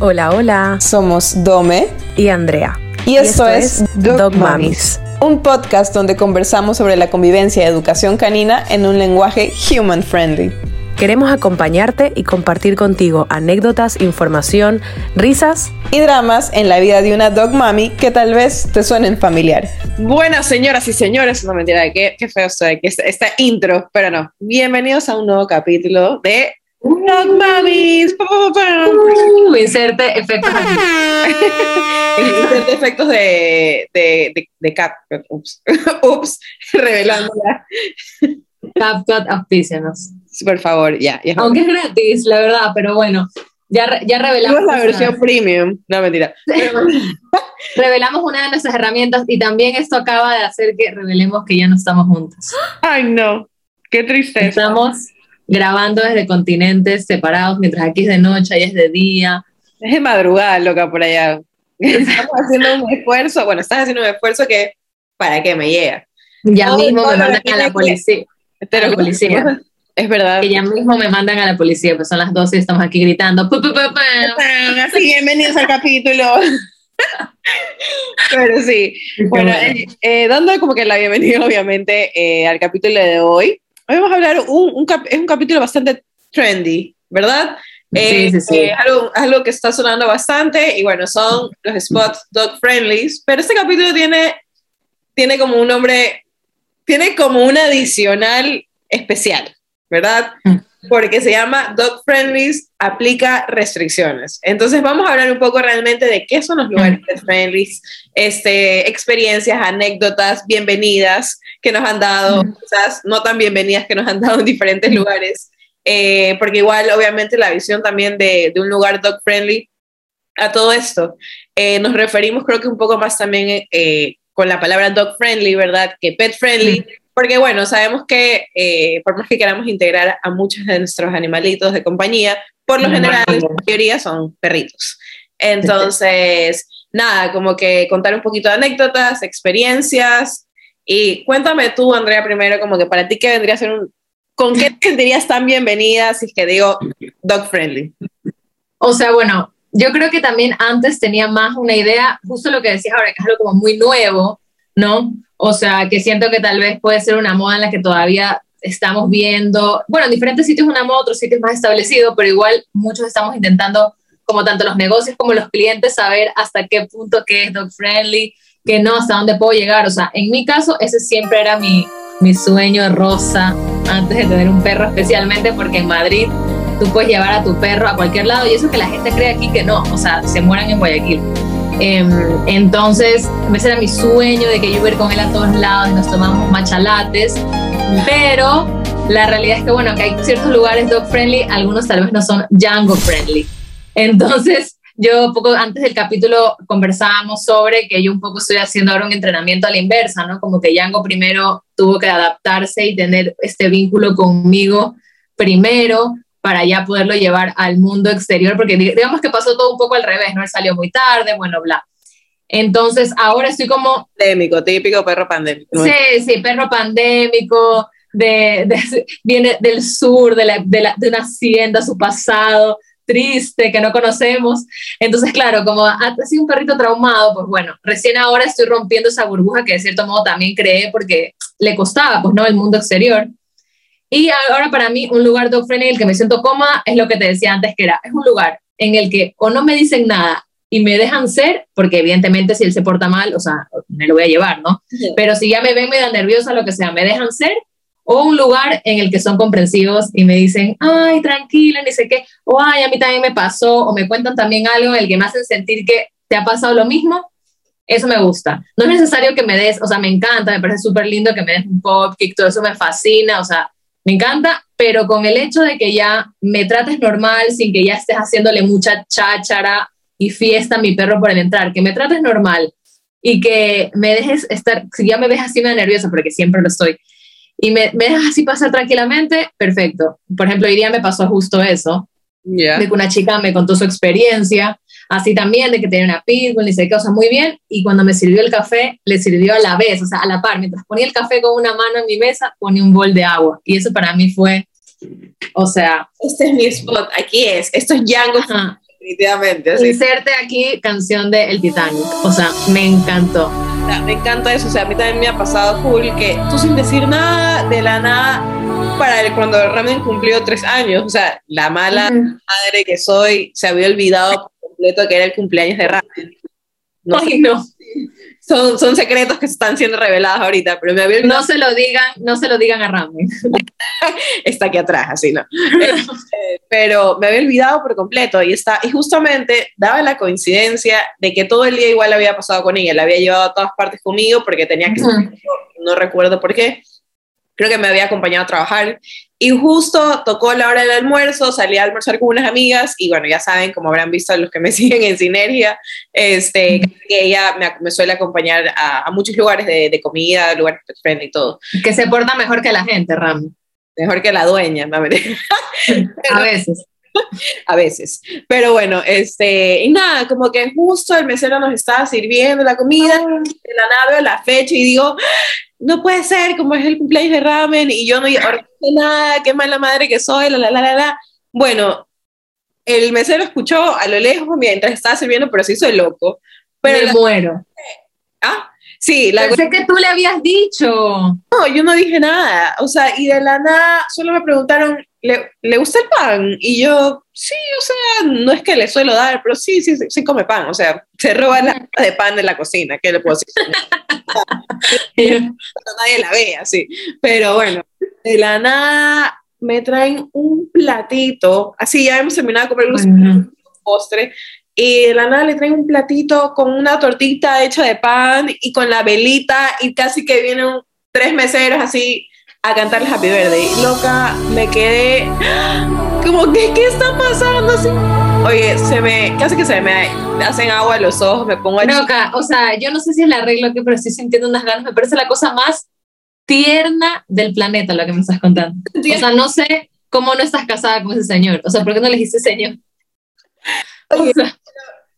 Hola, hola. Somos Dome y Andrea. Y esto es Dog Mammies, un podcast donde conversamos sobre la convivencia y educación canina en un lenguaje human friendly. Queremos acompañarte y compartir contigo anécdotas, información, risas y dramas en la vida de una dog mommy que tal vez te suenen familiar. Buenas señoras y señores, no mentira, qué feo soy, que esta intro, pero no. Bienvenidos a un nuevo capítulo de Dog Mammies. Inserte efectos. Inserte efectos de cat. Ups, revelándola. CapCut, auspícianos. Por favor, ya. Aunque es gratis, la verdad, pero bueno, ya revelamos. Es la versión premium, no mentira. Revelamos una de nuestras herramientas y también esto acaba de hacer que revelemos que ya no estamos juntas. Ay, no, qué tristeza. Estamos grabando desde continentes separados, mientras aquí es de noche, allá es de día. Es de madrugada, loca, por allá. Estamos haciendo un esfuerzo, estás haciendo un esfuerzo que para que me llega. Ya mismo me mandan a la policía. Es verdad. Que ya mismo me mandan a la policía, pues son las 12 y estamos aquí gritando. Así, bienvenidos al capítulo. Pero sí. Bueno, dando como que la bienvenida, obviamente, al capítulo de hoy. Hoy vamos a hablar, es un capítulo bastante trendy, ¿verdad? Sí. Algo que está sonando bastante, y bueno, son los spots dog friendlies, pero este capítulo tiene como un nombre, tiene como un adicional especial, ¿verdad? Porque se llama Dog Friendlies aplica restricciones. Entonces vamos a hablar un poco realmente de qué son los lugares friendlies, experiencias, anécdotas, bienvenidas que nos han dado, quizás no tan bienvenidas que nos han dado en diferentes lugares, porque igual obviamente la visión también de un lugar dog friendly a todo esto. Nos referimos creo que un poco más también con la palabra dog friendly, ¿verdad? Que pet friendly. Porque bueno, sabemos que por más que queramos integrar a muchos de nuestros animalitos de compañía, por lo general, la mayoría son perritos. Entonces, nada, como que contar un poquito de anécdotas, experiencias. Y cuéntame tú, Andrea, primero, como que para ti, ¿qué vendría a ser con qué te sentirías tan bienvenida si es que digo dog friendly? O sea, bueno, yo creo que también antes tenía más una idea, justo lo que decías ahora, que es algo como muy nuevo, ¿no? O sea, que siento que tal vez puede ser una moda en la que todavía estamos viendo, bueno, en diferentes sitios una moda, otros sitios más establecidos, pero igual muchos estamos intentando, como tanto los negocios como los clientes, saber hasta qué punto qué es dog friendly, qué no, hasta dónde puedo llegar. O sea, en mi caso, ese siempre era mi sueño rosa antes de tener un perro, especialmente porque en Madrid tú puedes llevar a tu perro a cualquier lado, y eso que la gente cree aquí que no, o sea, se mueran en Guayaquil. Entonces ese era mi sueño, de que yo iba a ir con él a todos lados y nos tomamos matchalates, pero la realidad es que bueno, que hay ciertos lugares dog friendly, algunos tal vez no son Django friendly. Entonces yo poco antes del capítulo conversábamos sobre que yo un poco estoy haciendo ahora un entrenamiento a la inversa, ¿no? Como que Django primero tuvo que adaptarse y tener este vínculo conmigo primero, para ya poderlo llevar al mundo exterior, porque digamos que pasó todo un poco al revés, ¿no? Él salió muy tarde, bueno, bla. Entonces, ahora estoy como... Pandémico, típico perro pandémico. Sí, perro pandémico, viene del sur, de una hacienda, su pasado triste, que no conocemos. Entonces, claro, como ha sido un perrito traumado, pues bueno, recién ahora estoy rompiendo esa burbuja que de cierto modo también creé, porque le costaba, pues, ¿no? El mundo exterior. Y ahora para mí, un lugar dog friendly en el que me siento cómoda es lo que te decía antes, que era, es un lugar en el que o no me dicen nada y me dejan ser, porque evidentemente si él se porta mal, o sea, me lo voy a llevar, ¿no? Sí. Pero si ya me ven medio nerviosa, lo que sea, me dejan ser, o un lugar en el que son comprensivos y me dicen, ay, tranquila, ni sé qué, o ay, a mí también me pasó, o me cuentan también algo en el que me hacen sentir que te ha pasado lo mismo. Eso me gusta. No es necesario que me des, o sea, me encanta, me parece súper lindo que me des un pop kick, todo eso me fascina, o sea, me encanta, pero con el hecho de que ya me trates normal, sin que ya estés haciéndole mucha cháchara y fiesta a mi perro por el entrar, que me trates normal y que me dejes estar, si ya me ves así medio nerviosa, porque siempre lo estoy, y me dejas así pasar tranquilamente, perfecto. Por ejemplo, hoy día me pasó justo eso, de que una chica me contó su experiencia, así también, de que tenía una pitbull, ni sé qué, o sea, muy bien, y cuando me sirvió el café, le sirvió a la vez, o sea, a la par, mientras ponía el café con una mano en mi mesa, ponía un bol de agua, y eso para mí fue, o sea... Este es mi spot, aquí es, esto es Django. Definitivamente. Sí. Inserte aquí canción de El Titanic. O sea, me encantó. Me encanta eso. O sea, a mí también me ha pasado cool que tú sin decir nada de la nada para él, cuando Ramón cumplió 3 años. O sea, la mala madre que soy se había olvidado por completo que era el cumpleaños de Ramón. No, ay, no. Son secretos que están siendo revelados ahorita, pero me había olvidado. No se lo digan a Ramón. Está aquí atrás, así, ¿no? Pero me había olvidado por completo y justamente daba la coincidencia de que todo el día igual había pasado con ella, la había llevado a todas partes conmigo porque tenía que salir, no recuerdo por qué, creo que me había acompañado a trabajar y justo tocó la hora del almuerzo, salí a almorzar con unas amigas y bueno, ya saben, como habrán visto los que me siguen en Sinergia, que ella me suele acompañar a muchos lugares de comida, lugares de friend y todo. Que se porta mejor que la gente, Ram. Mejor que la dueña, ¿no? A veces. A veces. Pero bueno, y nada, como que justo el mesero nos estaba sirviendo la comida, de la nada veo la fecha y digo, no puede ser, como es el cumpleaños de Ramen, y yo no ordené nada, qué mala madre que soy, la. Bueno, el mesero escuchó a lo lejos mientras estaba sirviendo, pero se hizo el loco. Pero me muero. ¿Ah? Sí, pensé que tú le habías dicho. No, yo no dije nada. O sea, y de la nada solo me preguntaron, ¿le gusta el pan? Y yo, sí, o sea, no es que le suelo dar, pero sí come pan. O sea, se roba la de pan de la cocina, ¿qué le puedo decir? Nadie la ve así. Pero bueno, de la nada me traen un platito. Así ya hemos terminado de comer un postre. Y de la nada le traen un platito con una tortita hecha de pan y con la velita y casi que vienen 3 meseros así a cantar el Happy Birthday. Loca, me quedé como, ¿qué está pasando? Así, oye, casi que se me hacen agua los ojos, me pongo allí. Loca, o sea, yo no sé si es la regla o qué, pero estoy sintiendo unas ganas, me parece la cosa más tierna del planeta lo que me estás contando. O sea, no sé cómo no estás casada con ese señor, o sea, ¿por qué no le dijiste señor? O sea,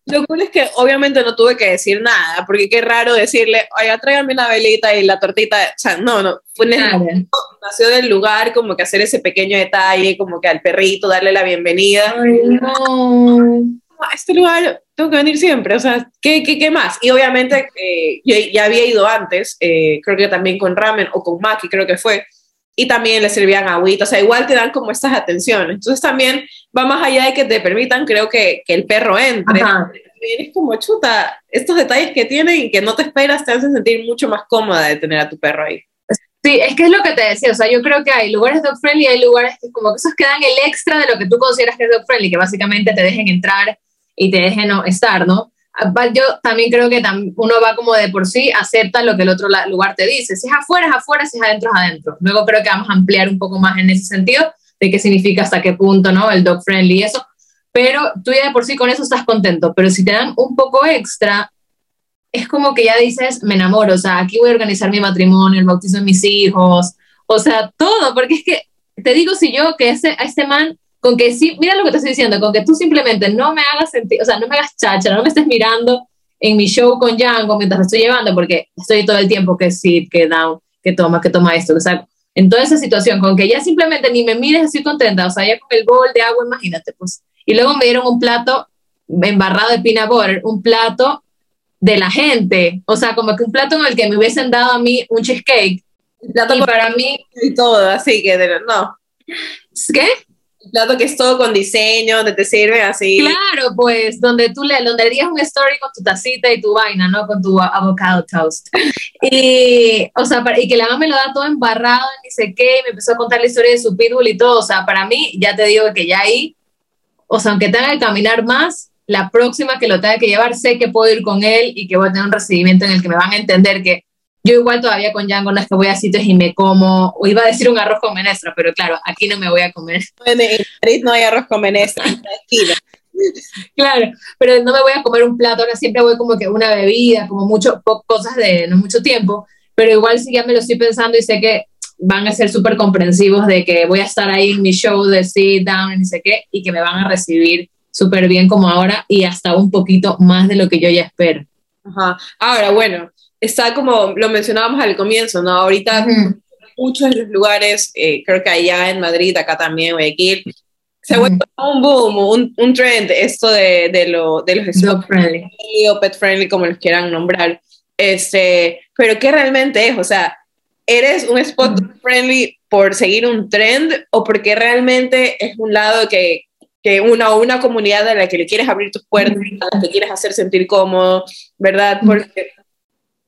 lo cool es que obviamente no tuve que decir nada, porque qué raro decirle, oiga, tráigame una velita y la tortita, o sea, no, fue nació del lugar, como que hacer ese pequeño detalle, como que al perrito, darle la bienvenida. Ay, no. A este lugar tengo que venir siempre, o sea, ¿qué más? Y obviamente yo ya había ido antes, creo que también con Ramen o con Maki, creo que fue. Y también le servían agüita, o sea, igual te dan como estas atenciones. Entonces también va más allá de que te permitan, creo que el perro entre. Ajá. Es como chuta, estos detalles que tienen y que no te esperas te hacen sentir mucho más cómoda de tener a tu perro ahí. Sí, es que es lo que te decía, o sea, yo creo que hay lugares dog friendly y hay lugares que como que esos que dan el extra de lo que tú consideras que es dog friendly, que básicamente te dejen entrar y te dejen estar, ¿no? Yo también creo que uno va como de por sí, acepta lo que el otro lugar te dice. Si es afuera, es afuera, si es adentro, es adentro. Luego creo que vamos a ampliar un poco más en ese sentido de qué significa hasta qué punto, ¿no? El dog friendly y eso. Pero tú ya de por sí con eso estás contento. Pero si te dan un poco extra, es como que ya dices, me enamoro. O sea, aquí voy a organizar mi matrimonio, el bautizo de mis hijos. O sea, todo. Porque es que, te digo si yo, que a este man... Con que sí, mira lo que te estoy diciendo, con que tú simplemente no me hagas sentir, o sea, no me hagas cháchara, no me estés mirando en mi show con Django mientras lo estoy llevando, porque estoy todo el tiempo que sit, que down, que toma esto, o sea, en toda esa situación, con que ya simplemente ni me mires, estoy contenta, o sea, ya con el bowl de agua, imagínate, pues. Y luego me dieron un plato embarrado de peanut butter, un plato de la gente, o sea, como que un plato en el que me hubiesen dado a mí un cheesecake. Un plato y para mí... Y todo, así que, no. ¿Qué? Plato que es todo con diseño, donde te sirven así. Claro, pues, donde harías un story con tu tacita y tu vaina, ¿no? Con tu avocado toast. Y, o sea, y que la mamá me lo da todo embarrado, ni sé qué, y me empezó a contar la historia de su pitbull y todo. O sea, para mí, ya te digo que ya ahí, o sea, aunque tenga que caminar más, la próxima que lo tenga que llevar, sé que puedo ir con él y que voy a tener un recibimiento en el que me van a entender que yo igual todavía con Django no es que voy a sitios y me como, o iba a decir un arroz con menestra, pero claro, aquí no me voy a comer. En Madrid no hay arroz con menestra, tranquila. Claro, pero no me voy a comer un plato, ahora siempre voy como que una bebida, como mucho, cosas de no mucho tiempo, pero igual sí ya me lo estoy pensando y sé que van a ser súper comprensivos de que voy a estar ahí en mi show de sit down y no sé qué, y que me van a recibir súper bien como ahora y hasta un poquito más de lo que yo ya espero. Ajá. Ahora, bueno, está como lo mencionábamos al comienzo, ¿no? Ahorita muchos de los lugares, creo que allá en Madrid, acá también, Guayaquil, Se ha vuelto un boom, un trend, esto de los dog friendly o pet friendly, como los quieran nombrar. Pero ¿qué realmente es? O sea, ¿eres un spot friendly por seguir un trend o porque realmente es un lado que una comunidad a la que le quieres abrir tus puertas, a la que quieres hacer sentir cómodo, ¿verdad? Porque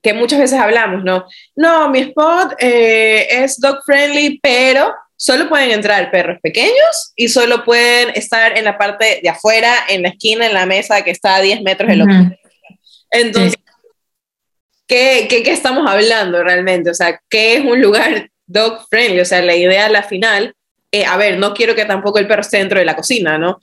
que muchas veces hablamos, no, mi spot es dog friendly, pero solo pueden entrar perros pequeños y solo pueden estar en la parte de afuera, en la esquina, en la mesa que está a 10 metros de lo que... Entonces, ¿qué estamos hablando realmente? O sea, ¿qué es un lugar dog friendly? O sea, la idea a la final, a ver, no quiero que tampoco el perro esté dentro de la cocina, ¿no?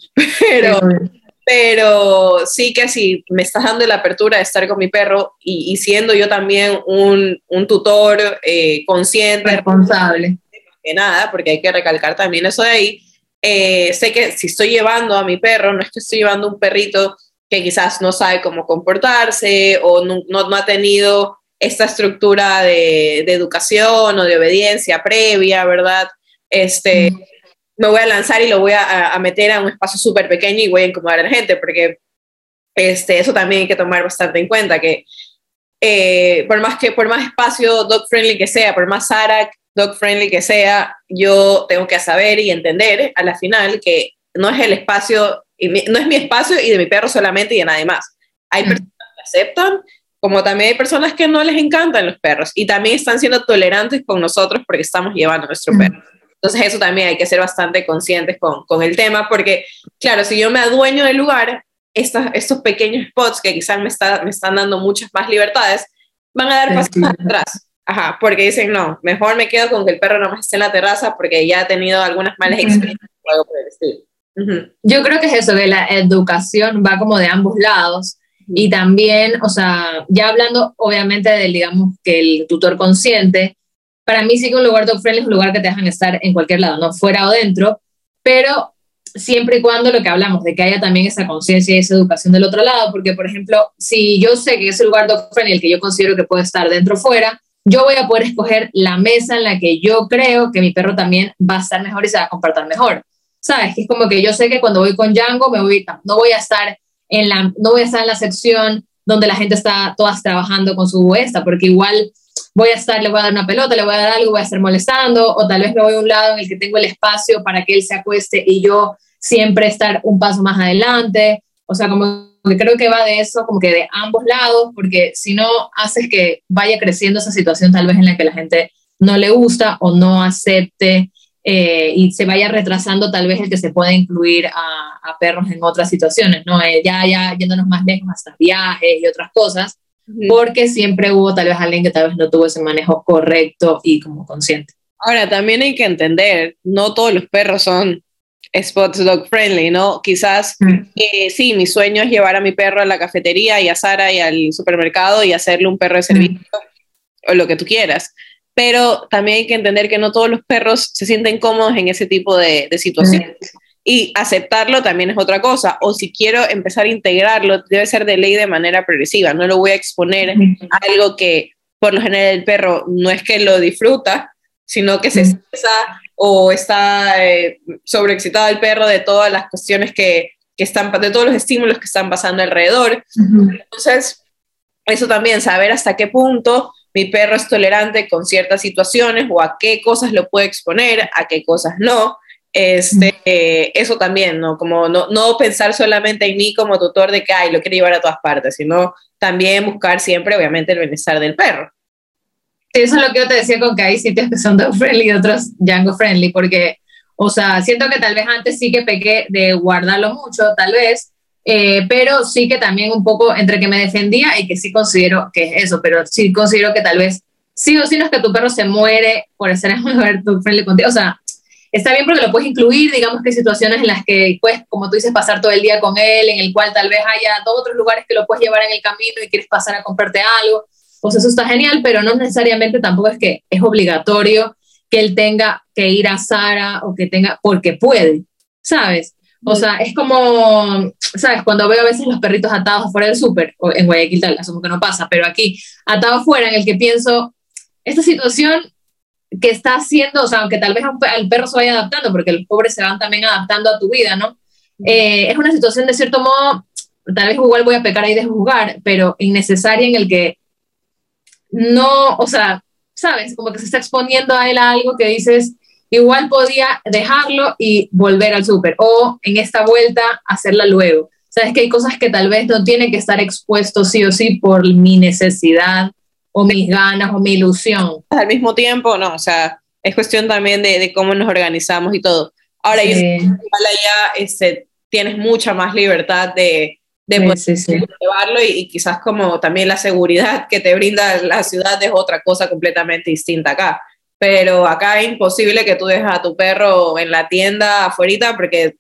Pero sí que si me estás dando la apertura de estar con mi perro y siendo yo también un tutor consciente, responsable, que nada, porque hay que recalcar también eso de ahí, sé que si estoy llevando a mi perro, no es que estoy llevando un perrito que quizás no sabe cómo comportarse o no ha tenido esta estructura de educación o de obediencia previa, ¿verdad? Me voy a lanzar y lo voy a meter a un espacio súper pequeño y voy a incomodar a la gente, porque eso también hay que tomar bastante en cuenta, que por más espacio dog friendly que sea, por más Sara dog friendly que sea, yo tengo que saber y entender a la final que no es el espacio, no es mi espacio y de mi perro solamente y de nadie más. Hay personas que aceptan, como también hay personas que no les encantan los perros y también están siendo tolerantes con nosotros porque estamos llevando a nuestro perro. Entonces eso también hay que ser bastante conscientes con el tema, porque claro, si yo me adueño del lugar, estos pequeños spots que quizás me están dando muchas más libertades, van a dar pasos más atrás. Ajá, porque dicen, no, mejor me quedo con que el perro nomás esté en la terraza porque ya ha tenido algunas malas experiencias o algo por el estilo. Yo creo que es eso, que la educación va como de ambos lados y también, o sea, ya hablando obviamente del, digamos, que el tutor consciente, para mí sí que un lugar dog friendly es un lugar que te dejan estar en cualquier lado, no fuera o dentro, pero siempre y cuando lo que hablamos, de que haya también esa conciencia y esa educación del otro lado, porque por ejemplo, si yo sé que ese lugar dog friendly, el que yo considero que puede estar dentro o fuera, yo voy a poder escoger la mesa en la que yo creo que mi perro también va a estar mejor y se va a comportar mejor. ¿Sabes? Es como que yo sé que cuando voy con Django no voy a estar en la sección donde la gente está todas trabajando con su esta, porque igual le voy a dar una pelota, le voy a dar algo, voy a estar molestando, o tal vez me voy a un lado en el que tengo el espacio para que él se acueste y yo siempre estar un paso más adelante. O sea, como que creo que va de eso, como que de ambos lados, porque si no haces que vaya creciendo esa situación tal vez en la que la gente no le gusta o no acepte y se vaya retrasando tal vez el que se pueda incluir a perros en otras situaciones, ¿no? Ya yéndonos más lejos hasta viajes y otras cosas, porque siempre hubo tal vez alguien que tal vez no tuvo ese manejo correcto y como consciente. Ahora, también hay que entender, no todos los perros son spots dog friendly, ¿no? Quizás, sí, mi sueño es llevar a mi perro a la cafetería y a Sara y al supermercado y hacerle un perro de servicio o lo que tú quieras, pero también hay que entender que no todos los perros se sienten cómodos en ese tipo de situaciones y aceptarlo también es otra cosa, o si quiero empezar a integrarlo, debe ser de ley de manera progresiva, no lo voy a exponer a algo que por lo general el perro no es que lo disfruta, sino que se estresa o está sobreexcitado el perro de todas las cuestiones que están, de todos los estímulos que están pasando alrededor. Entonces, eso también, saber hasta qué punto mi perro es tolerante con ciertas situaciones o a qué cosas lo puedo exponer, a qué cosas no. Eso también, ¿no? Como no pensar solamente en mí como tutor de que, ay, lo quiero llevar a todas partes, sino también buscar siempre, obviamente, el bienestar del perro. Eso es lo que yo te decía con que hay sitios que son dog friendly y otros Django friendly, porque, o sea, siento que tal vez antes sí que pequé de guardarlo mucho, tal vez, pero sí que también un poco entre que me defendía y que sí considero que es eso, pero sí considero que tal vez sí o sí no es que tu perro se muere por estar en un lugar dog friendly contigo, o sea, está bien porque lo puedes incluir, digamos que hay situaciones en las que puedes, como tú dices, pasar todo el día con él, en el cual tal vez haya dos otros lugares que lo puedes llevar en el camino y quieres pasar a comprarte algo. O sea, eso está genial, pero no necesariamente tampoco es que es obligatorio que él tenga que ir a Sara o que tenga, porque puede, ¿sabes? O sea, es como, ¿sabes? Cuando veo a veces los perritos atados afuera del súper, en Guayaquil tal, asumo que no pasa, pero aquí, atado afuera, en el que pienso, esta situación que está haciendo, o sea, aunque tal vez al perro se vaya adaptando, porque los pobres se van también adaptando a tu vida, ¿no? Es una situación de cierto modo, tal vez igual voy a pecar ahí de juzgar, pero innecesaria, en el que no, o sea, ¿sabes? Como que se está exponiendo a él a algo que dices, igual podía dejarlo y volver al súper, o en esta vuelta hacerla luego. Sabes que hay cosas que tal vez no tiene que estar expuesto sí o sí por mi necesidad, o mis ganas, o mi ilusión. Al mismo tiempo, no, o sea, es cuestión también de cómo nos organizamos y todo. Ahora, sí. ya tienes mucha más libertad de poder llevarlo y quizás como también la seguridad que te brinda la ciudad es otra cosa completamente distinta acá. Pero acá es imposible que tú dejes a tu perro en la tienda afuera porque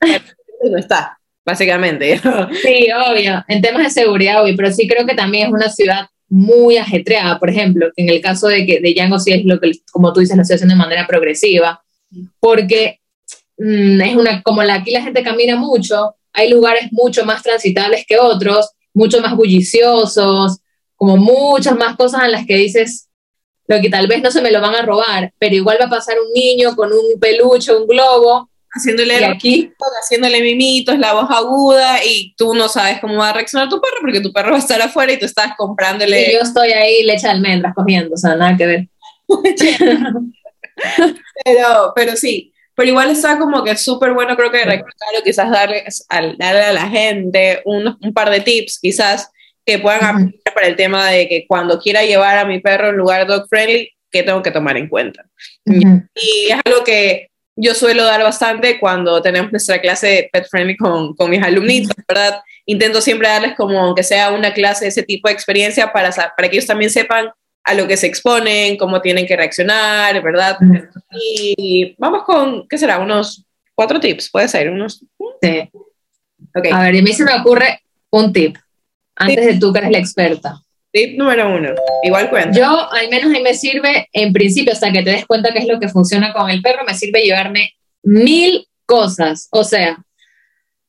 no está, básicamente. Sí, obvio. En temas de seguridad, obvio, pero sí creo que también es una ciudad muy ajetreada, por ejemplo, en el caso de Django sí es lo que, como tú dices, lo estoy haciendo de manera progresiva, porque es aquí la gente camina mucho, hay lugares mucho más transitables que otros, mucho más bulliciosos, como muchas más cosas en las que dices, lo que tal vez no se me lo van a robar, pero igual va a pasar un niño con un peluche, un globo, haciéndole mimitos, la voz aguda, y tú no sabes cómo va a reaccionar tu perro porque tu perro va a estar afuera y tú estás comprándole. Y yo estoy ahí leche de almendras comiendo, o sea, nada que ver. pero sí, pero igual está como que súper bueno, creo que recalcarlo, quizás darle a la gente un par de tips, quizás que puedan aplicar para el tema de que cuando quiera llevar a mi perro a un lugar dog friendly, ¿qué tengo que tomar en cuenta? Uh-huh. Y es algo que yo suelo dar bastante cuando tenemos nuestra clase de pet friendly con mis alumnitos, ¿verdad? Intento siempre darles como, aunque sea una clase, ese tipo de experiencia para que ellos también sepan a lo que se exponen, cómo tienen que reaccionar, ¿verdad? Y vamos con, ¿qué será? Unos 4 tips, puede ser, unos... Sí. Okay. A ver, a mí se me ocurre un tip, antes de tú que eres la experta. Tip número 1, igual cuenta. Yo, al menos a mí me sirve, en principio, hasta que te des cuenta qué es lo que funciona con el perro, me sirve llevarme 1000 cosas. O sea,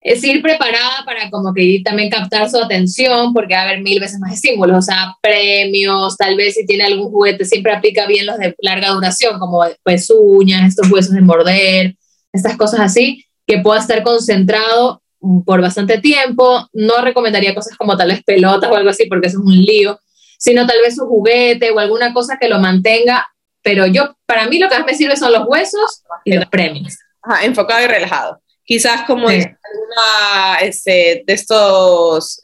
es ir preparada para como que también captar su atención, porque va a haber 1000 veces más estímulos. O sea, premios, tal vez si tiene algún juguete, siempre aplica bien los de larga duración, como pezuñas, estos huesos de morder, estas cosas así, que pueda estar concentrado por bastante tiempo. No recomendaría cosas como tal vez pelotas o algo así, porque eso es un lío, sino tal vez un juguete o alguna cosa que lo mantenga, pero para mí lo que más me sirve son los huesos y los premios. Ajá, enfocado y relajado. Quizás como de estos,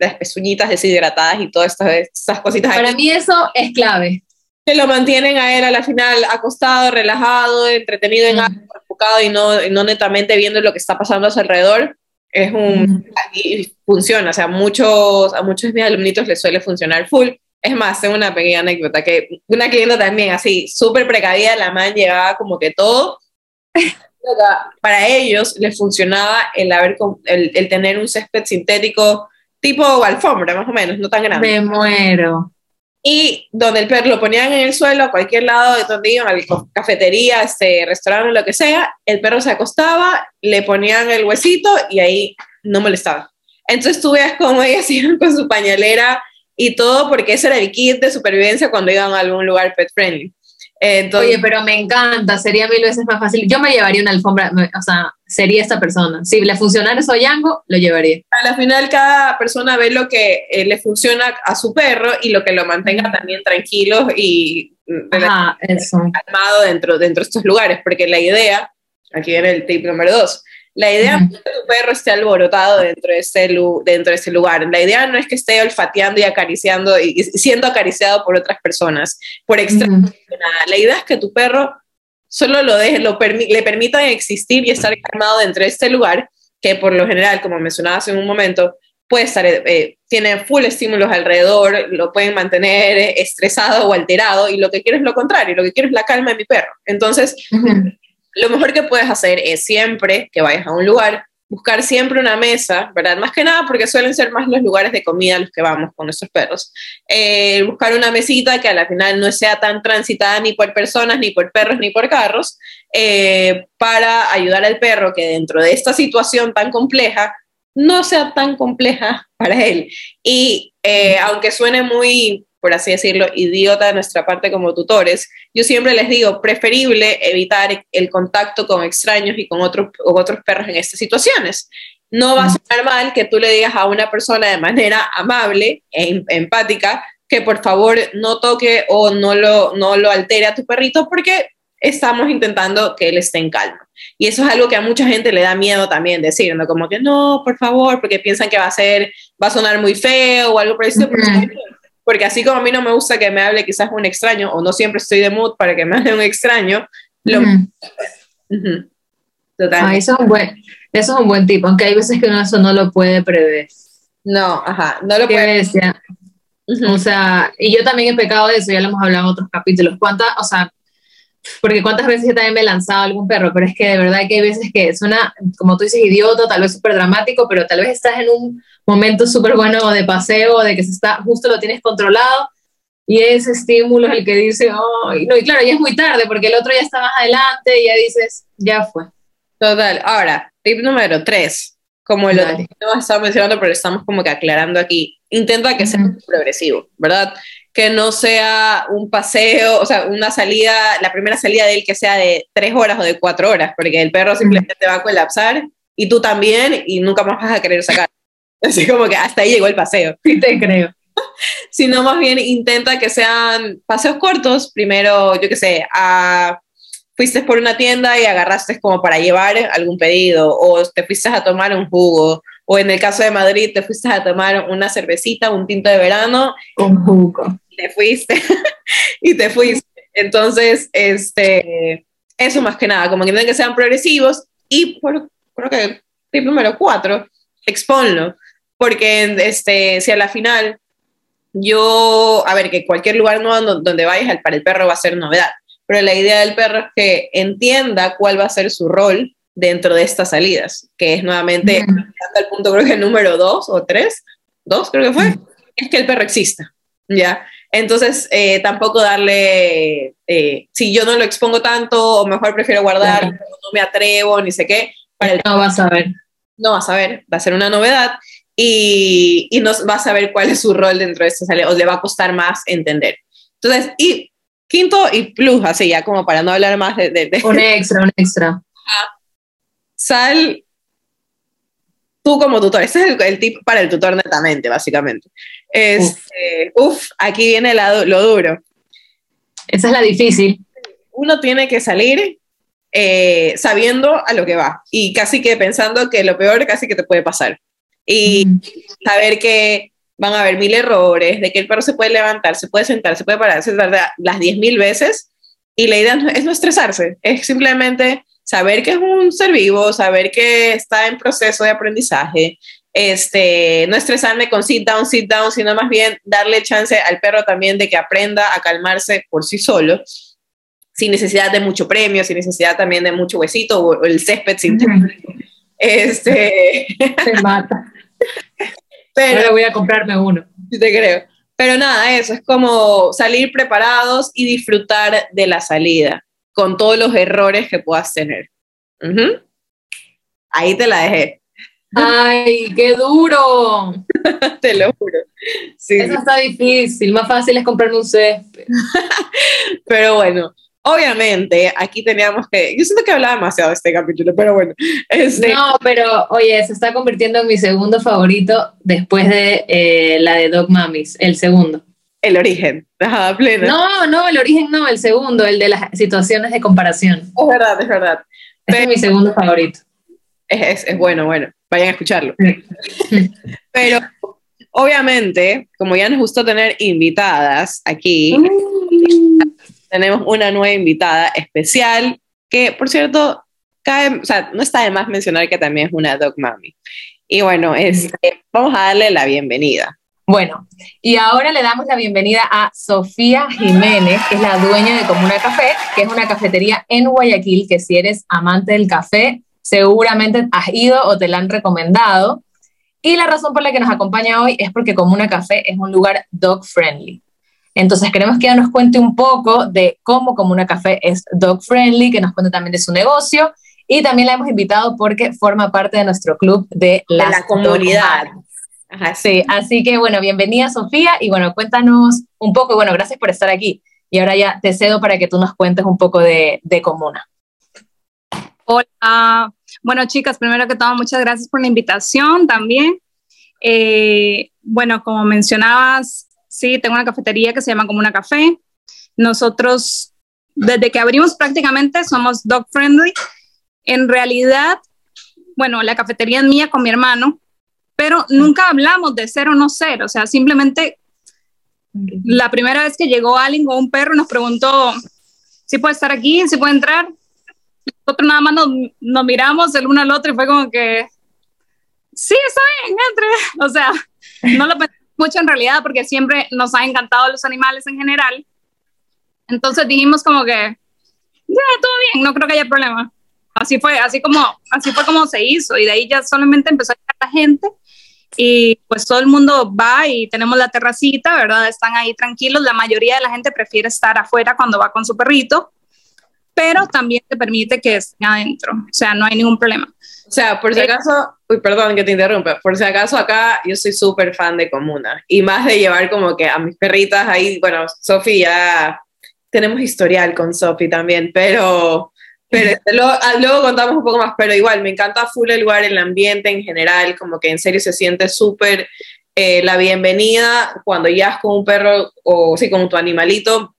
las pezuñitas deshidratadas y todas estas cositas. Para mí eso es clave. Que lo mantienen a él a la final acostado, relajado, entretenido en algo, enfocado y no netamente viendo lo que está pasando a su alrededor. Es y funciona, o sea, a muchos de mis alumnitos les suele funcionar full. Es más, tengo una pequeña anécdota, que una clienta también, así, súper precavida, la man llevaba como que todo. Para ellos les funcionaba el tener un césped sintético tipo alfombra, más o menos, no tan grande. Me muero. Y donde el perro lo ponían en el suelo, a cualquier lado de donde iban, a la cafetería, restaurante, lo que sea, el perro se acostaba, le ponían el huesito y ahí no molestaba. Entonces tú veas cómo ellas iban con su pañalera y todo, porque ese era el kit de supervivencia cuando iban a algún lugar pet friendly. Entonces, oye, pero me encanta, sería 1000 veces más fácil. Yo me llevaría una alfombra, o sea, sería esta persona. Si le funcionara eso a Django, lo llevaría. A la final cada persona ve lo que le funciona a su perro y lo que lo mantenga también tranquilo y calmado dentro de estos lugares, porque la idea, aquí viene el tip número 2, la idea no es que tu perro esté alborotado dentro de este lugar. La idea no es que esté olfateando y acariciando y siendo acariciado por otras personas, por extraño. La idea es que tu perro solo lo deje, le permitan existir y estar calmado dentro de este lugar, que por lo general, como mencionaba hace un momento, puede estar, tiene full estímulos alrededor, lo pueden mantener estresado o alterado, y lo que quiero es lo contrario, lo que quiero es la calma de mi perro. Entonces... Lo mejor que puedes hacer es siempre que vayas a un lugar, buscar siempre una mesa, ¿verdad? Más que nada porque suelen ser más los lugares de comida a los que vamos con nuestros perros. Buscar una mesita que a la final no sea tan transitada ni por personas, ni por perros, ni por carros, para ayudar al perro que dentro de esta situación tan compleja, no sea tan compleja para él. Y aunque suene muy por así decirlo, idiota de nuestra parte como tutores. Yo siempre les digo, preferible evitar el contacto con extraños y con otros perros en estas situaciones. No va a sonar mal que tú le digas a una persona de manera amable e empática que por favor no toque o no lo altere a tu perrito, porque estamos intentando que él esté en calma. Y eso es algo que a mucha gente le da miedo también decir, ¿no? Como que no, por favor, porque piensan que va a sonar muy feo o algo por eso. Porque así como a mí no me gusta que me hable quizás un extraño, o no siempre estoy de mood para que me hable un extraño, Totalmente. Ah, eso es un buen tipo, aunque hay veces que uno eso no lo puede prever. No, ajá, no lo puede prever. O sea, y yo también he pecado de eso, ya lo hemos hablado en otros capítulos. Porque cuántas veces yo también me he lanzado a algún perro, pero es que de verdad que hay veces que suena, como tú dices, idiota, tal vez súper dramático, pero tal vez estás en un momento súper bueno de paseo, de que justo lo tienes controlado, y ese estímulo es el que dice, oh, y no, y claro, ya es muy tarde, porque el otro ya está más adelante, y ya dices, ya fue. Total. Ahora, tip número 3, como lo que no estaba mencionando, pero estamos como que aclarando aquí, intenta que sea progresivo, ¿verdad? Que no sea un paseo, o sea, una salida, la primera salida de él que sea de 3 horas o de 4 horas, porque el perro simplemente te va a colapsar, y tú también, y nunca más vas a querer sacar. Así como que hasta ahí llegó el paseo. Sí, te creo. Sino más bien intenta que sean paseos cortos, primero, yo qué sé, fuiste por una tienda y agarraste como para llevar algún pedido, o te fuiste a tomar un jugo, o en el caso de Madrid, te fuiste a tomar una cervecita, un tinto de verano. Un jugo. Te fuiste. Entonces, eso más que nada, como que tienen que ser progresivos. Y creo que tip número 4, exponlo, porque si a la final que cualquier lugar nuevo donde vayas para el perro va a ser novedad, pero la idea del perro es que entienda cuál va a ser su rol dentro de estas salidas, que es nuevamente hasta el punto, creo que el número 2 creo que fue, es que el perro exista, ¿ya? Entonces, tampoco darle, si yo no lo expongo tanto, o mejor prefiero guardarlo, no me atrevo, ni sé qué. No vas a ver, va a ser una novedad, y no vas a ver cuál es su rol dentro de esta salida, o le va a costar más entender. Entonces, y quinto y plus, así ya como para no hablar más de Un extra. Sal tú como tutor. Este es el tip para el tutor netamente, básicamente. Aquí viene lo duro. Esa es la difícil. Uno tiene que salir sabiendo a lo que va, y casi que pensando que lo peor casi que te puede pasar, y saber que van a haber 1000 errores, de que el perro se puede levantar, se puede sentar, se puede parar, se tarda las 10.000 veces, y la idea es no estresarse, es simplemente saber que es un ser vivo, saber que está en proceso de aprendizaje, no estresarme con sit down, sino más bien darle chance al perro también de que aprenda a calmarse por sí solo, sin necesidad de mucho premio, sin necesidad también de mucho huesito, o el césped sintético. Se mata. Pero ahora voy a comprarme uno. Sí, te creo. Pero nada, eso es como salir preparados y disfrutar de la salida, con todos los errores que puedas tener. Ahí te la dejé. ¡Ay, qué duro! Te lo juro. Sí. Eso está difícil, más fácil es comprarme un césped. Pero bueno, obviamente, aquí teníamos que... Yo siento que hablaba demasiado de este capítulo, pero bueno. No, pero oye, se está convirtiendo en mi segundo favorito después de la de Dog Mammies, el segundo. El origen, ajá, plena. No, el origen no, el segundo, el de las situaciones de comparación. Es verdad. Este es mi segundo favorito. Es bueno, vayan a escucharlo. Pero, obviamente, como ya nos gustó tener invitadas aquí... Tenemos una nueva invitada especial que, por cierto, no está de más mencionar que también es una Dog Mammy. Y bueno, vamos a darle la bienvenida. Bueno, y ahora le damos la bienvenida a Sofía Jiménez, que es la dueña de Comuna Café, que es una cafetería en Guayaquil, que si eres amante del café, seguramente has ido o te la han recomendado. Y la razón por la que nos acompaña hoy es porque Comuna Café es un lugar dog friendly. Entonces queremos que ella nos cuente un poco de cómo Comuna Café es dog friendly, que nos cuente también de su negocio, y también la hemos invitado porque forma parte de nuestro club de la comunidad. Ajá, sí, así que bueno, bienvenida Sofía y bueno, cuéntanos un poco, bueno, gracias por estar aquí y ahora ya te cedo para que tú nos cuentes un poco de Comuna. Hola, bueno chicas, primero que todo muchas gracias por la invitación también. Bueno, como mencionabas, sí, tengo una cafetería que se llama Comuna Café. Nosotros desde que abrimos prácticamente somos dog friendly. En realidad, bueno, la cafetería es mía con mi hermano, pero nunca hablamos de cero no cero, o sea, simplemente la primera vez que llegó alguien con un perro nos preguntó si puede estar aquí, si puede entrar. Nosotros nada más nos miramos el uno al otro y fue como que sí, está bien, entre. O sea, no lo pensé mucho en realidad porque siempre nos ha encantado los animales en general. Entonces dijimos como que yeah, todo bien, no creo que haya problema. Así fue como se hizo y de ahí ya solamente empezó a llegar la gente y pues todo el mundo va y tenemos la terracita, ¿verdad? Están ahí tranquilos, la mayoría de la gente prefiere estar afuera cuando va con su perrito, pero también te permite que estén adentro, o sea, no hay ningún problema. O sea, por si acaso, uy, perdón que te interrumpa, por si acaso acá yo soy súper fan de Comuna y más de llevar como que a mis perritas ahí, bueno, Sofía, tenemos historial con Sofi también, pero luego contamos un poco más, pero igual me encanta full el lugar, el ambiente en general, como que en serio se siente súper la bienvenida cuando ya con un perro o sí, con tu animalito,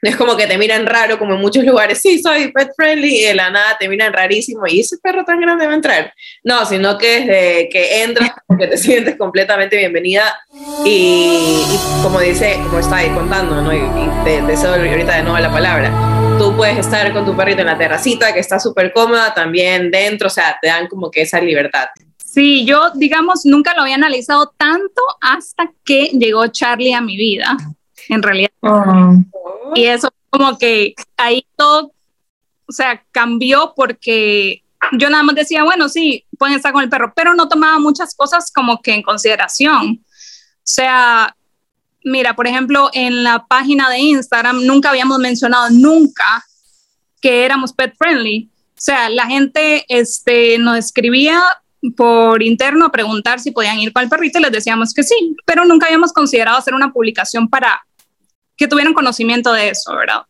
es como que te miran raro, como en muchos lugares, sí, soy pet friendly, y de la nada te miran rarísimo, y ese perro tan grande va a entrar, no, sino que desde que entras, porque te sientes completamente bienvenida, y como dice, como está ahí contando, ¿no? Y te deseo ahorita de nuevo la palabra. Tú puedes estar con tu perrito en la terracita, que está súper cómoda, también dentro, o sea, te dan como que esa libertad. Sí, yo, digamos, nunca lo había analizado tanto hasta que llegó Charlie a mi vida, en realidad. Oh. Y eso como que ahí todo, o sea, cambió porque yo nada más decía, bueno, sí, pueden estar con el perro, pero no tomaba muchas cosas como que en consideración. O sea, mira, por ejemplo, en la página de Instagram nunca habíamos mencionado nunca que éramos pet friendly. O sea, la gente nos escribía por interno a preguntar si podían ir con el perrito y les decíamos que sí, pero nunca habíamos considerado hacer una publicación para que tuvieran conocimiento de eso, ¿verdad?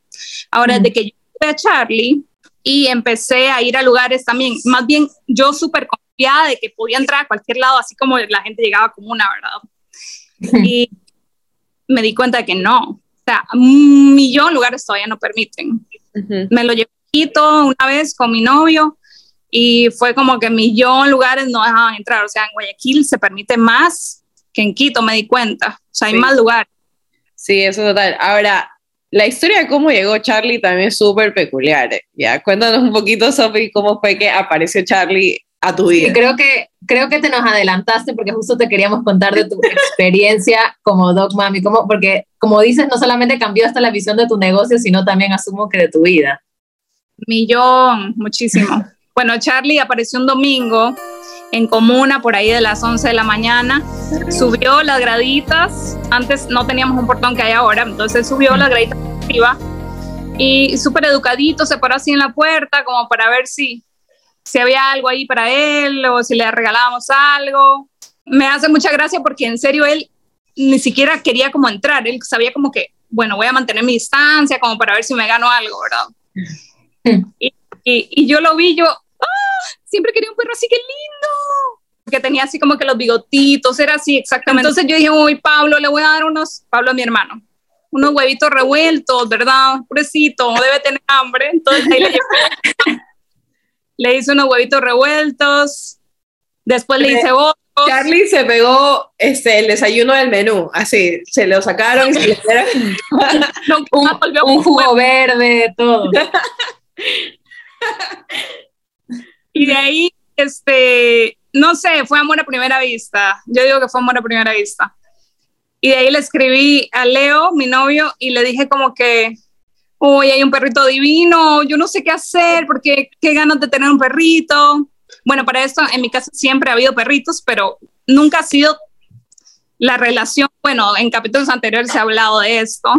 Ahora, desde que yo fui a Charlie y empecé a ir a lugares también, más bien yo súper confiada de que podía entrar a cualquier lado, así como la gente llegaba como una, ¿verdad? Y me di cuenta de que no, o sea, un millón de lugares todavía no permiten. Uh-huh. Me lo llevé a Quito una vez con mi novio y fue como que un millón de lugares no dejaban entrar, o sea, en Guayaquil se permite más que en Quito, me di cuenta, o sea, hay más lugares. Sí, eso total. Ahora, la historia de cómo llegó Charlie también es súper peculiar, ¿eh? Ya, cuéntanos un poquito, Sophie, cómo fue que apareció Charlie a tu vida. Sí, creo que te nos adelantaste porque justo te queríamos contar de tu experiencia como Dog Mammy, porque como dices, no solamente cambió hasta la visión de tu negocio, sino también asumo que de tu vida. Millón, muchísimo. Bueno, Charlie apareció un domingo en Comuna, por ahí de las 11 de la mañana, subió las graditas, antes no teníamos un portón que hay ahora, entonces subió las graditas arriba y súper educadito, se paró así en la puerta como para ver si había algo ahí para él o si le regalábamos algo. Me hace mucha gracia porque en serio él ni siquiera quería como entrar, él sabía como que, bueno, voy a mantener mi distancia como para ver si me gano algo, ¿verdad? Mm. Y yo lo vi, yo, siempre quería un perro así, que lindo, que tenía así como que los bigotitos, era así exactamente. Entonces yo dije, uy, Pablo, le voy a dar Pablo es mi hermano, unos huevitos revueltos, ¿verdad? Pobrecito, debe tener hambre, entonces ahí le llevé. Le hice unos huevitos revueltos, después le hice otros. Charlie se pegó el desayuno del menú, así, se lo sacaron y se le dieron un jugo verde, todo. Y de ahí, no sé, fue amor a primera vista. Yo digo que fue amor a primera vista. Y de ahí le escribí a Leo, mi novio, y le dije como que, uy, hay un perrito divino, yo no sé qué hacer, porque qué ganas de tener un perrito. Bueno, para esto, en mi casa siempre ha habido perritos, pero nunca ha sido la relación, bueno, en capítulos anteriores se ha hablado de esto,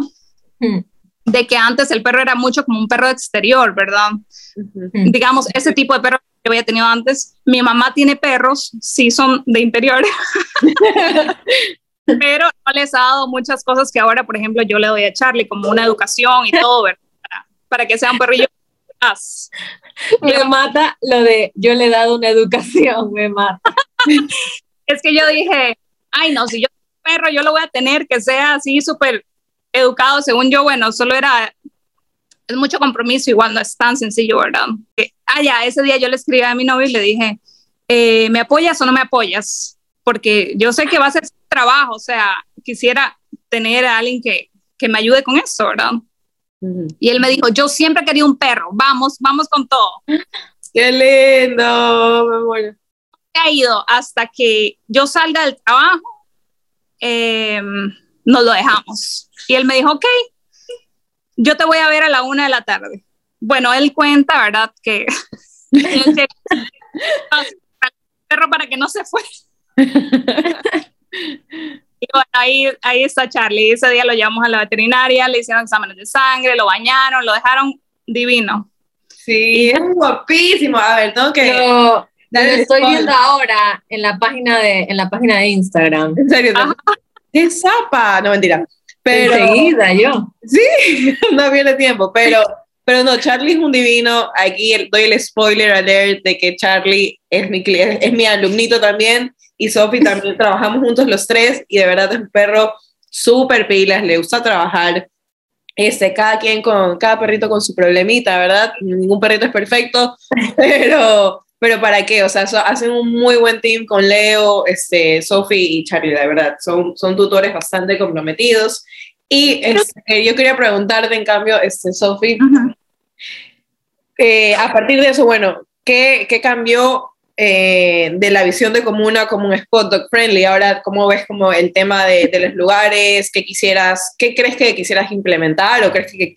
de que antes el perro era mucho como un perro de exterior, ¿verdad? Uh-huh. Digamos, ese tipo de perro que había tenido antes. Mi mamá tiene perros, sí son de interior. les ha dado muchas cosas que ahora, por ejemplo, yo le doy a Charlie, como una educación y todo, ¿verdad? Para que sea un perrillo más. Me mata lo de yo le he dado una educación, me mata. Es que yo dije, ay no, si yo soy perro, yo lo voy a tener que sea así súper educado, según yo, bueno, solo era, es mucho compromiso, igual no es tan sencillo, ¿verdad? Ya, ese día yo le escribí a mi novio y le dije, ¿me apoyas o no me apoyas? Porque yo sé que va a ser trabajo, o sea, quisiera tener a alguien que me ayude con eso, ¿verdad? Uh-huh. Y él me dijo, yo siempre quería un perro, vamos con todo. ¡Qué lindo! Me muero. Ha ido hasta que yo salga del trabajo, nos lo dejamos. Y él me dijo, ok, yo te voy a ver a la 1:00 p.m. Bueno, él cuenta, ¿verdad? Que perro para que no se fuera. Y bueno, ahí está Charlie. Ese día lo llevamos a la veterinaria, le hicieron exámenes de sangre, lo bañaron, lo dejaron divino. Sí, es guapísimo. A ver, tengo que... Lo estoy viendo ahora en la página de Instagram. En serio, qué zapa, no mentira. Pero enseguida yo. Sí, no viene tiempo, pero no, Charlie es un divino. Aquí doy el spoiler alert de que Charlie es mi alumnito también y Sofi también trabajamos juntos los tres y de verdad es un perro súper pilas, le gusta trabajar. Cada quien cada perrito con su problemita, ¿verdad? Ningún perrito es perfecto, pero ¿para qué? O sea, hacen un muy buen team con Leo, Sofi y Charlie, la verdad. Son tutores bastante comprometidos. Y yo quería preguntarte, en cambio, Sofi, uh-huh. A partir de eso, bueno, ¿qué cambió de la visión de Comuna como un spot dog friendly? Ahora, ¿cómo ves como el tema de los lugares? ¿Qué crees que quisieras implementar? ¿O crees qué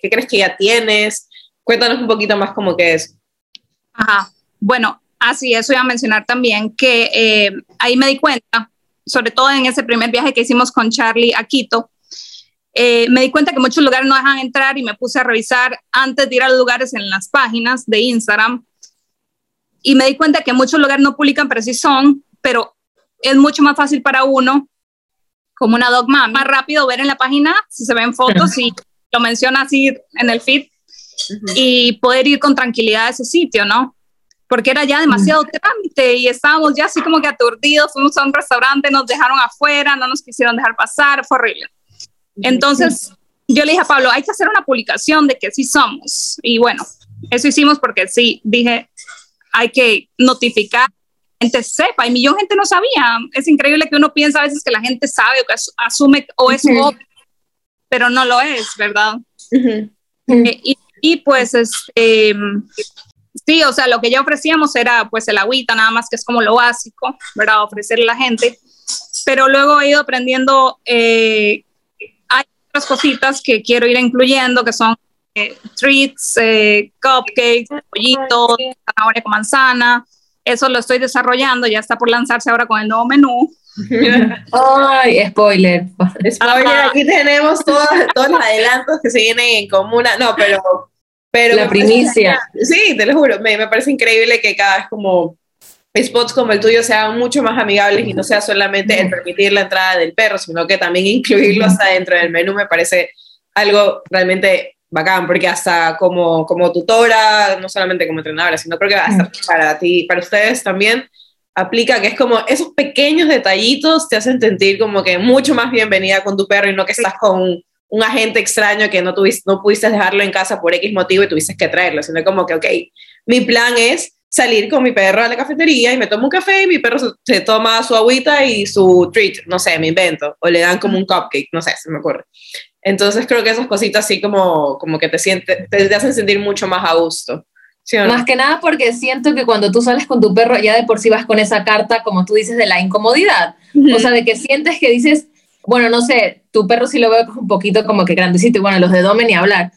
crees que ya tienes? Cuéntanos un poquito más como que eso. Ajá, bueno, así eso iba a mencionar también, que ahí me di cuenta, sobre todo en ese primer viaje que hicimos con Charlie a Quito, me di cuenta que muchos lugares no dejan entrar y me puse a revisar antes de ir a los lugares en las páginas de Instagram y me di cuenta que muchos lugares no publican, pero sí son, pero es mucho más fácil para uno, como una Dog Mammies, más rápido ver en la página si se ven fotos y lo menciona así en el feed. Uh-huh. Y poder ir con tranquilidad a ese sitio, ¿no? Porque era ya demasiado trámite y estábamos ya así como que aturdidos, fuimos a un restaurante, nos dejaron afuera, no nos quisieron dejar pasar, fue horrible. Entonces yo le dije a Pablo, hay que hacer una publicación de que sí somos. Y bueno, eso hicimos porque sí, dije, hay que notificar, que la gente sepa, y millón de gente no sabía. Es increíble que uno piensa a veces que la gente sabe o que asume o es obvio, pero no lo es, ¿verdad? Uh-huh. Y pues, sí, o sea, lo que ya ofrecíamos era pues el agüita, nada más que es como lo básico, ¿verdad? Ofrecerle a la gente. Pero luego he ido aprendiendo, hay otras cositas que quiero ir incluyendo, que son treats, cupcakes, pollitos, zanahoria con manzana. Eso lo estoy desarrollando, ya está por lanzarse ahora con el nuevo menú. Ay, spoiler, aquí tenemos todos los adelantos que se vienen en Comuna, no, pero la primicia, sí, te lo juro, me parece increíble que cada vez como spots como el tuyo sean mucho más amigables y no sea solamente el permitir la entrada del perro, sino que también incluirlo hasta dentro del menú me parece algo realmente bacán, porque hasta como tutora, no solamente como entrenadora, sino creo que hasta para ti, para ustedes también aplica, que es como esos pequeños detallitos te hacen sentir como que mucho más bienvenida con tu perro y no que estás con un agente extraño que no pudiste dejarlo en casa por X motivo y tuviste que traerlo, sino como que, ok, mi plan es salir con mi perro a la cafetería y me tomo un café y mi perro se toma su agüita y su treat, no sé, me invento, o le dan como un cupcake, no sé, se me ocurre. Entonces creo que esas cositas así como que te hacen sentir mucho más a gusto. ¿Sí o no? Más que nada porque siento que cuando tú sales con tu perro ya de por sí vas con esa carta, como tú dices, de la incomodidad, o sea, de que sientes que dices, bueno, no sé, tu perro sí lo veo un poquito como que grandecito, y bueno, los de Dome ni hablar,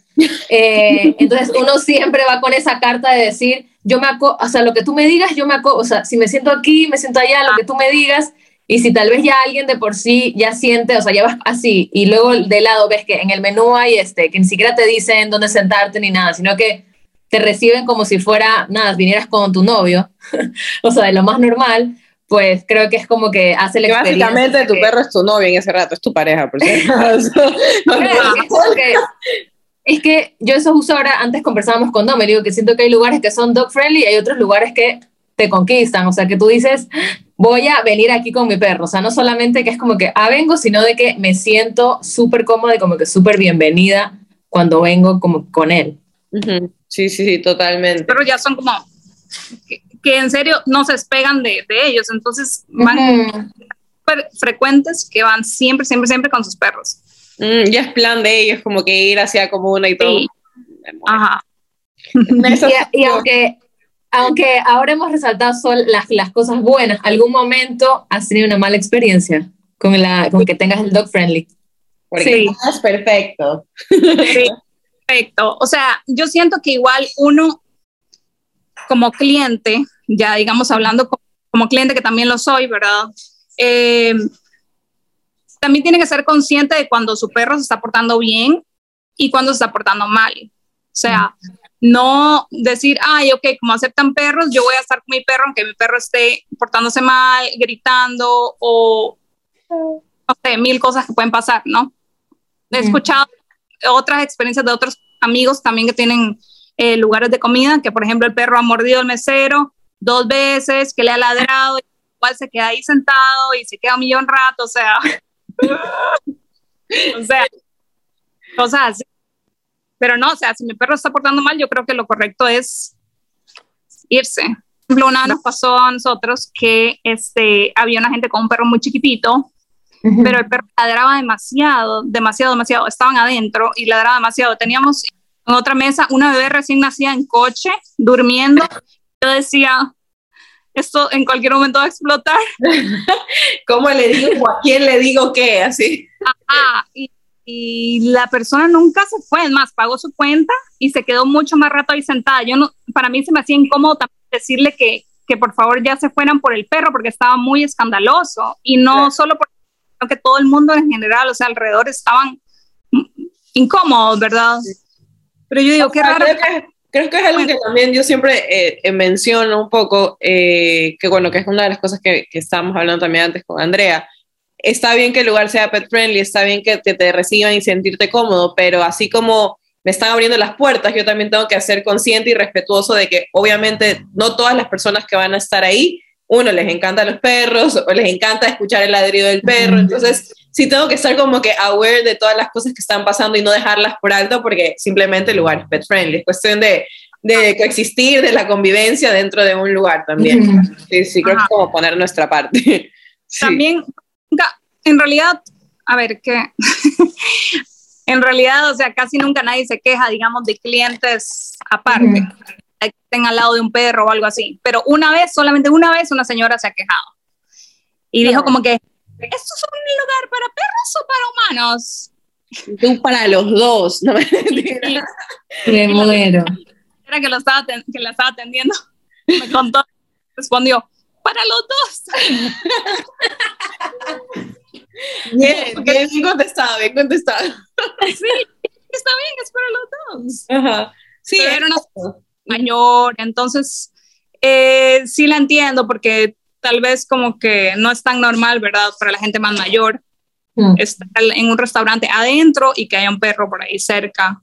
entonces uno siempre va con esa carta de decir, o sea, lo que tú me digas, o sea, si me siento aquí, me siento allá, lo que tú me digas, y si tal vez ya alguien de por sí ya siente, o sea, ya vas así, y luego de lado ves que en el menú hay que ni siquiera te dicen dónde sentarte ni nada, sino que te reciben como si fuera, nada, vinieras con tu novio, o sea, de lo más normal, pues creo que es como que hace la experiencia. Básicamente tu perro es tu novio en ese rato, es tu pareja, por cierto. Es que yo eso uso ahora, antes conversábamos con Dom, me digo que siento que hay lugares que son dog friendly y hay otros lugares que te conquistan, o sea que tú dices, voy a venir aquí con mi perro, o sea no solamente que es como que vengo, sino de que me siento súper cómoda y como que súper bienvenida cuando vengo como con él. Uh-huh. Sí, sí, sí, totalmente. Pero ya son como... que en serio no se despegan de ellos, entonces van frecuentes, que van siempre con sus perros. Ya es plan de ellos, como que ir hacia Comuna y todo. Ajá. Y aunque ahora hemos resaltado las cosas buenas, ¿algún momento has tenido una mala experiencia con que tengas el dog friendly? Sí. Es perfecto. Sí, perfecto. O sea, yo siento que igual uno... como cliente, ya digamos hablando como cliente que también lo soy, ¿verdad? También tiene que ser consciente de cuando su perro se está portando bien y cuando se está portando mal. O sea, no decir, como aceptan perros, yo voy a estar con mi perro aunque mi perro esté portándose mal, gritando o, no sé, mil cosas que pueden pasar, ¿no? He escuchado otras experiencias de otros amigos también que tienen... lugares de comida, que por ejemplo el perro ha mordido al mesero 2 veces, que le ha ladrado, igual se queda ahí sentado y se queda un millón rato, o sea cosas así. Pero no, o sea, si mi perro está portando mal, yo creo que lo correcto es irse. Por ejemplo, una nos pasó a nosotros que había una gente con un perro muy chiquitito, pero el perro ladraba demasiado, estaban adentro y ladraba demasiado. Teníamos en otra mesa una bebé recién nacida en coche, durmiendo. Yo decía, esto en cualquier momento va a explotar. ¿Cómo le digo? ¿A quién le digo qué? Así. Ajá. Y la persona nunca se fue, es más, pagó su cuenta y se quedó mucho más rato ahí sentada. Para mí se me hacía incómodo también decirle que por favor ya se fueran por el perro, porque estaba muy escandaloso. Y no solo porque todo el mundo en general, o sea, alrededor estaban incómodos, ¿verdad? Sí. Pero yo digo, raro. Creo que es algo que también yo siempre menciono un poco, que bueno, que es una de las cosas que estábamos hablando también antes con Andrea. Está bien que el lugar sea pet friendly, está bien que te reciban y sentirte cómodo, pero así como me están abriendo las puertas, yo también tengo que ser consciente y respetuoso de que obviamente no todas las personas que van a estar ahí, uno les encanta los perros, o les encanta escuchar el ladrido del perro, entonces... sí tengo que estar como que aware de todas las cosas que están pasando y no dejarlas por alto, porque simplemente el lugar es pet friendly, es cuestión de coexistir, de la convivencia dentro de un lugar también. Sí, creo que es como poner nuestra parte. Sí. También, en realidad, en realidad, o sea, casi nunca nadie se queja, digamos, de clientes aparte, que estén al lado de un perro o algo así, pero solamente una vez una señora se ha quejado y dijo como que, ¿esto es un lugar para perros o para humanos? Tú para los dos, no me entiendes. Me muero. Era que la estaba atendiendo. Me contó, respondió, para los dos. Bien contestado. Sí, está bien, es para los dos. Ajá. Sí, era una mayor, entonces sí la entiendo porque... tal vez como que no es tan normal, ¿verdad? Para la gente más mayor, estar en un restaurante adentro y que haya un perro por ahí cerca.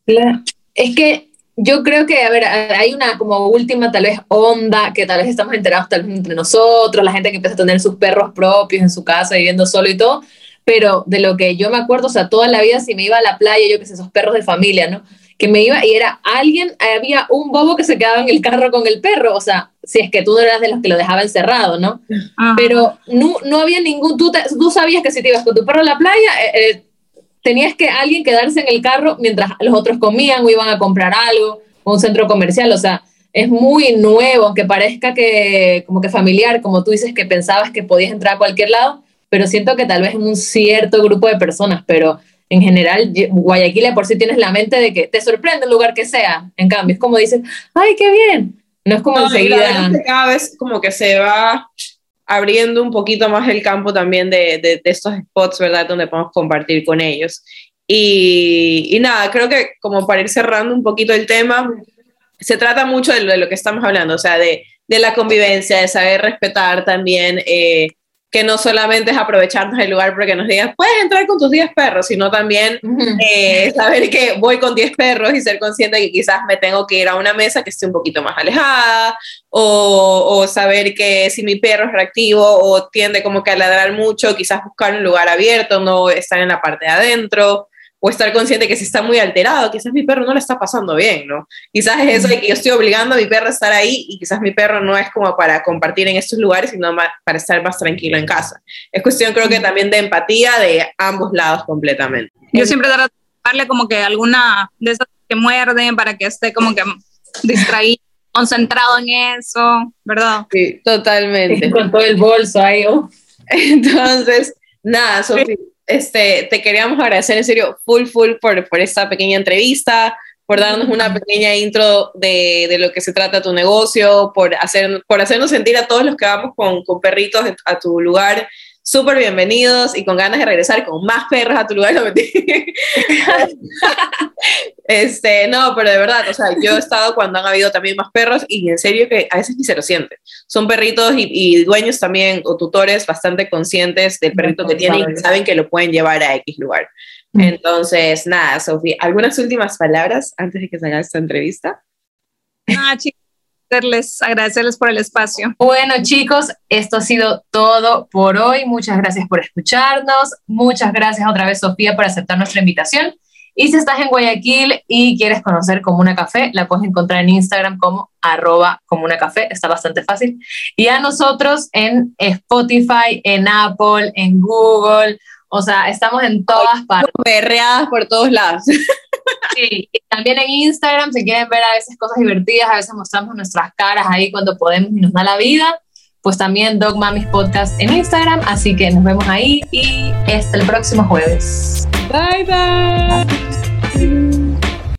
Es que yo creo que, hay una como última tal vez onda que tal vez estamos enterados tal vez entre nosotros, la gente que empieza a tener sus perros propios en su casa, viviendo solo y todo, pero de lo que yo me acuerdo, o sea, toda la vida si me iba a la playa, yo que sé, esos perros de familia, ¿no? Que me iba y había un bobo que se quedaba en el carro con el perro, o sea, si es que tú no eras de los que lo dejaba encerrado, ¿no? Ajá. Pero no había ningún, tú sabías que si te ibas con tu perro a la playa, tenías que alguien quedarse en el carro mientras los otros comían o iban a comprar algo, o un centro comercial, o sea, es muy nuevo, aunque parezca que como que familiar, como tú dices que pensabas que podías entrar a cualquier lado, pero siento que tal vez en un cierto grupo de personas, pero... en general, Guayaquil por sí tienes la mente de que te sorprende el lugar que sea. En cambio, es como dices, ¡ay, qué bien! No es como enseguida... cada vez como que se va abriendo un poquito más el campo también de estos spots, ¿verdad? Donde podemos compartir con ellos. Y nada, creo que como para ir cerrando un poquito el tema, se trata mucho de lo que estamos hablando, o sea, de de la convivencia, de saber respetar también, que no solamente es aprovecharnos del lugar porque nos digas, puedes entrar con tus 10 perros, sino también saber que voy con 10 perros y ser consciente que quizás me tengo que ir a una mesa que esté un poquito más alejada, o saber que si mi perro es reactivo o tiende como que a ladrar mucho, quizás buscar un lugar abierto, no estar en la parte de adentro, o estar consciente que si está muy alterado, quizás mi perro no le está pasando bien, ¿no? Quizás es eso de que yo estoy obligando a mi perro a estar ahí y quizás mi perro no es como para compartir en estos lugares, sino para estar más tranquilo en casa. Es cuestión, creo que también de empatía de ambos lados completamente. Yo siempre trato de darle como que alguna de esas que muerden para que esté como que distraído, concentrado en eso, ¿verdad? Sí, totalmente. Con todo el bolso ahí. Entonces, nada, Sofía. Te queríamos agradecer en serio full por esta pequeña entrevista, por darnos una pequeña intro de lo que se trata tu negocio, por hacernos sentir a todos los que vamos con perritos a tu lugar súper bienvenidos y con ganas de regresar con más perros a tu lugar. No, pero de verdad, o sea, yo he estado cuando han habido también más perros y en serio que a veces ni se lo sienten. Son perritos y dueños también o tutores bastante conscientes del perrito que tienen y saben que lo pueden llevar a X lugar. Entonces, nada, Sofía, ¿algunas últimas palabras antes de que salga esta entrevista? Ah, chicos. Agradecerles por el espacio. Bueno, chicos, esto ha sido todo por hoy. Muchas gracias por escucharnos. Muchas gracias otra vez, Sofía, por aceptar nuestra invitación. Y si estás en Guayaquil y quieres conocer Comuna Café, la puedes encontrar en Instagram como @comunacafé. Está bastante fácil. Y a nosotros en Spotify, en Apple, en Google. O sea, estamos en todas partes. Perreadas por todos lados. Sí, y también en Instagram, si quieren ver a veces cosas divertidas, a veces mostramos nuestras caras ahí cuando podemos y nos da la vida, pues también Dog Mammies Podcast en Instagram, así que nos vemos ahí y hasta el próximo jueves. Bye.